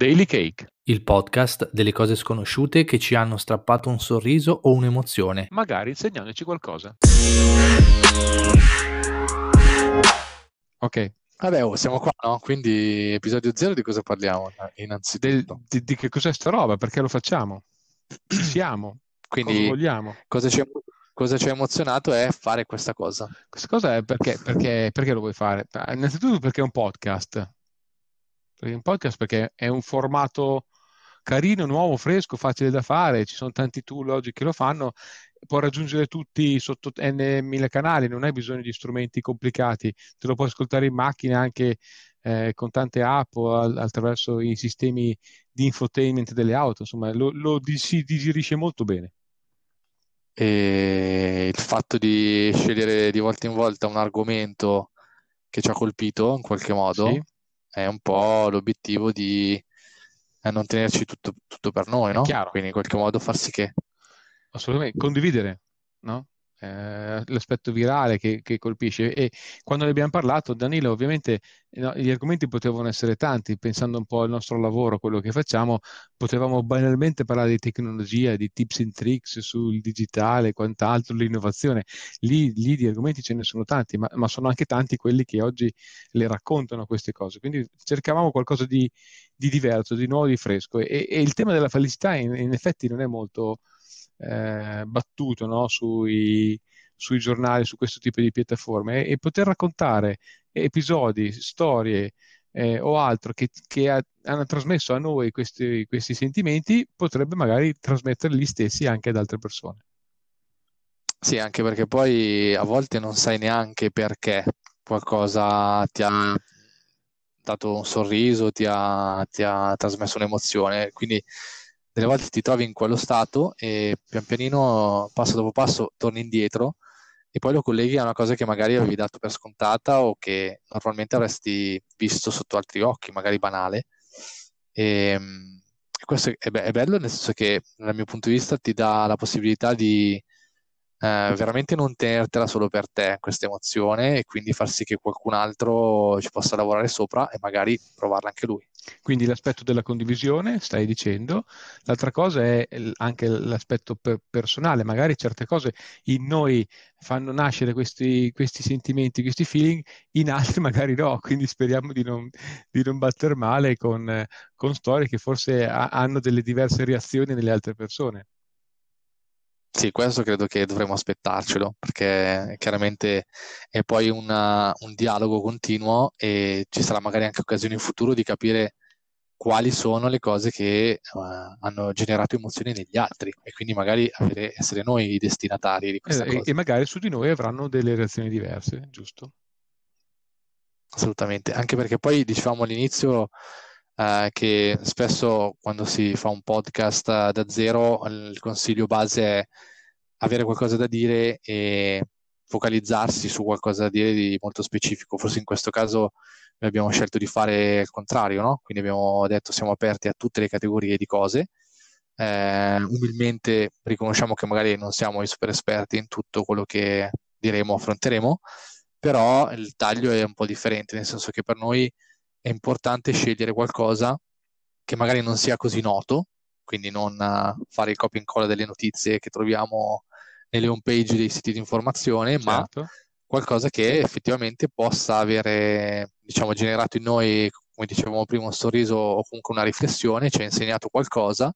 Daily Cake, il podcast delle cose sconosciute che ci hanno strappato un sorriso o un'emozione, magari insegnandoci qualcosa. Ok, vabbè, siamo qua, no? Quindi episodio 0, di cosa parliamo? Innanzitutto di che cos'è sta roba, perché lo facciamo, ci siamo, quindi cosa vogliamo, cosa ci ha emozionato è fare questa cosa. Questa cosa è perché lo vuoi fare? Innanzitutto perché è un podcast. Perché è un formato carino, nuovo, fresco, facile da fare, ci sono tanti tool oggi che lo fanno, può raggiungere tutti sotto n1000 canali, non hai bisogno di strumenti complicati, te lo puoi ascoltare in macchina anche con tante app o attraverso i sistemi di infotainment delle auto, insomma si digerisce molto bene. E il fatto di scegliere di volta in volta un argomento che ci ha colpito in qualche modo, sì, è un po' l'obiettivo di non tenerci tutto per noi, no? Chiaro. Quindi in qualche modo far sì che... Assolutamente, condividere, no? L'aspetto virale che colpisce. E quando ne abbiamo parlato, Danilo, ovviamente no, gli argomenti potevano essere tanti, pensando un po' al nostro lavoro, quello che facciamo, potevamo banalmente parlare di tecnologia, di tips and tricks sul digitale, quant'altro, l'innovazione, lì di argomenti ce ne sono tanti, ma sono anche tanti quelli che oggi le raccontano queste cose, quindi cercavamo qualcosa di diverso, di nuovo, di fresco, e il tema della felicità in effetti non è molto... battuto, no? sui giornali, su questo tipo di piattaforme, e poter raccontare episodi, storie o altro che hanno trasmesso a noi questi sentimenti, potrebbe magari trasmetterli gli stessi anche ad altre persone. Sì, anche perché poi a volte non sai neanche perché qualcosa ti ha dato un sorriso, ti ha trasmesso un'emozione, quindi delle volte ti trovi in quello stato e pian pianino, passo dopo passo, torni indietro e poi lo colleghi a una cosa che magari avevi dato per scontata o che normalmente avresti visto sotto altri occhi, magari banale. E questo è bello, nel senso che dal mio punto di vista ti dà la possibilità di veramente non tenertela solo per te questa emozione, e quindi far sì che qualcun altro ci possa lavorare sopra e magari provarla anche lui. Quindi l'aspetto della condivisione, stai dicendo, l'altra cosa è anche l'aspetto personale, magari certe cose in noi fanno nascere questi sentimenti, questi feeling, in altri magari no, quindi speriamo di non batter male con storie che forse hanno delle diverse reazioni nelle altre persone. Sì, questo credo che dovremmo aspettarcelo, perché chiaramente è poi un dialogo continuo, e ci sarà magari anche occasione in futuro di capire quali sono le cose che hanno generato emozioni negli altri, e quindi magari essere noi i destinatari di questa cosa. E magari su di noi avranno delle reazioni diverse, giusto? Assolutamente, anche perché poi dicevamo all'inizio... che spesso quando si fa un podcast da zero il consiglio base è avere qualcosa da dire e focalizzarsi su qualcosa da dire di molto specifico. Forse in questo caso noi abbiamo scelto di fare il contrario, no? Quindi abbiamo detto siamo aperti a tutte le categorie di cose, umilmente riconosciamo che magari non siamo i super esperti in tutto quello che diremo, affronteremo, però il taglio è un po' differente, nel senso che per noi è importante scegliere qualcosa che magari non sia così noto, quindi non fare il copia e incolla delle notizie che troviamo nelle home page dei siti di informazione, certo, ma qualcosa che effettivamente possa avere, diciamo, generato in noi, come dicevamo prima, un sorriso o comunque una riflessione, ci ha insegnato qualcosa,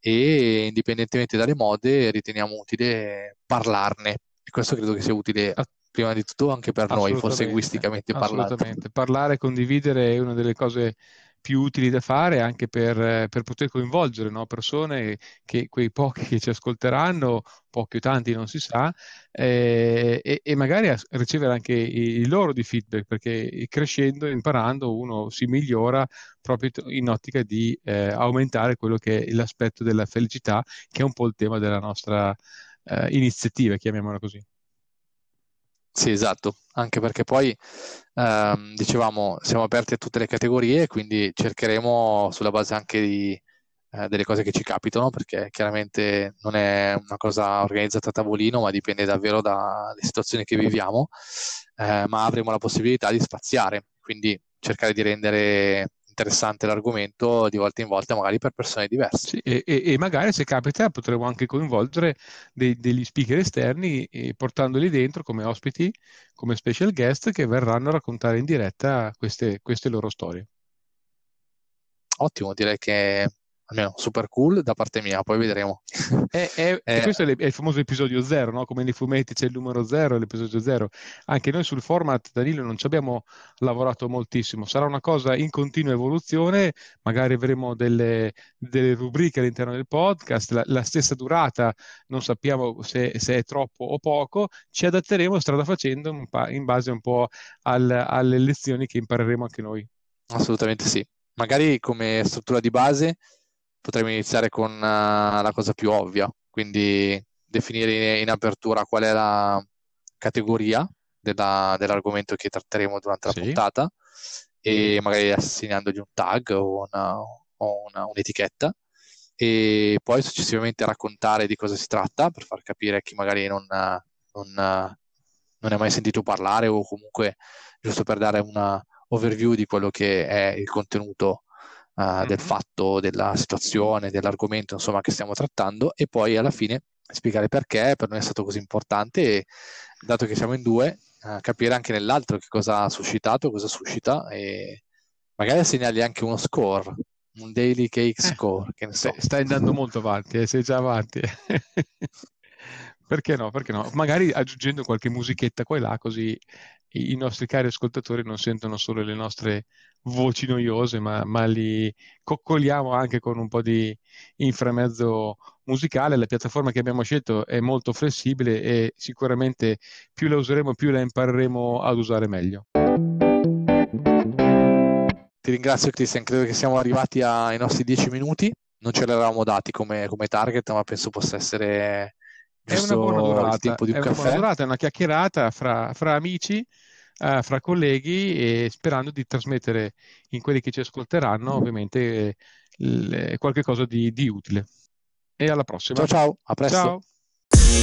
e indipendentemente dalle mode riteniamo utile parlarne, e questo credo che sia utile prima di tutto anche per noi, forse egoisticamente parlando. Assolutamente, parlare e condividere è una delle cose più utili da fare, anche per poter coinvolgere, no? Persone, che quei pochi che ci ascolteranno, pochi o tanti non si sa, e magari ricevere anche i loro di feedback, perché crescendo, imparando, uno si migliora proprio in ottica di aumentare quello che è l'aspetto della felicità, che è un po' il tema della nostra iniziativa, chiamiamola così. Sì, esatto, anche perché poi dicevamo siamo aperti a tutte le categorie, quindi cercheremo sulla base anche di, delle cose che ci capitano, perché chiaramente non è una cosa organizzata a tavolino, ma dipende davvero dalle situazioni che viviamo, ma avremo la possibilità di spaziare, quindi cercare di rendere interessante l'argomento di volta in volta, magari per persone diverse. Sì, e magari, se capita, potremo anche coinvolgere degli speaker esterni, portandoli dentro come ospiti, come special guest, che verranno a raccontare in diretta queste loro storie. Ottimo, direi che almeno super cool da parte mia, poi vedremo. Questo è il famoso episodio 0, no? Come nei fumetti c'è il numero 0 e l'episodio 0. Anche noi sul format, Danilo, non ci abbiamo lavorato moltissimo. Sarà una cosa in continua evoluzione, magari avremo delle rubriche all'interno del podcast, la stessa durata, non sappiamo se è troppo o poco, ci adatteremo strada facendo in base un po' alle lezioni che impareremo anche noi. Assolutamente sì. Magari come struttura di base potremmo iniziare con la cosa più ovvia, quindi definire in apertura qual è la categoria dell'argomento che tratteremo durante la puntata, e magari assegnandogli un tag o un'etichetta, e poi successivamente raccontare di cosa si tratta, per far capire a chi magari non è mai sentito parlare, o comunque giusto per dare una overview di quello che è il contenuto del fatto, della situazione, dell'argomento, insomma, che stiamo trattando, e poi alla fine spiegare perché per noi è stato così importante, e dato che siamo in due, capire anche nell'altro che cosa ha suscitato, cosa suscita, e magari assegnargli anche uno score, un Daily Cake score, che ne so. Stai andando molto avanti, sei già avanti. Perché no? Magari aggiungendo qualche musichetta qua e là, così i nostri cari ascoltatori non sentono solo le nostre voci noiose, ma li coccoliamo anche con un po' di inframezzo musicale. La piattaforma che abbiamo scelto è molto flessibile, e sicuramente più la useremo, più la impareremo ad usare meglio. Ti ringrazio, Christian, credo che siamo arrivati ai nostri 10 minuti. Non ce l'eravamo dati come target, ma penso possa essere... È una buona durata, è una chiacchierata fra amici, fra colleghi, e sperando di trasmettere in quelli che ci ascolteranno ovviamente qualche cosa di utile. E alla prossima. Ciao, a presto. Ciao.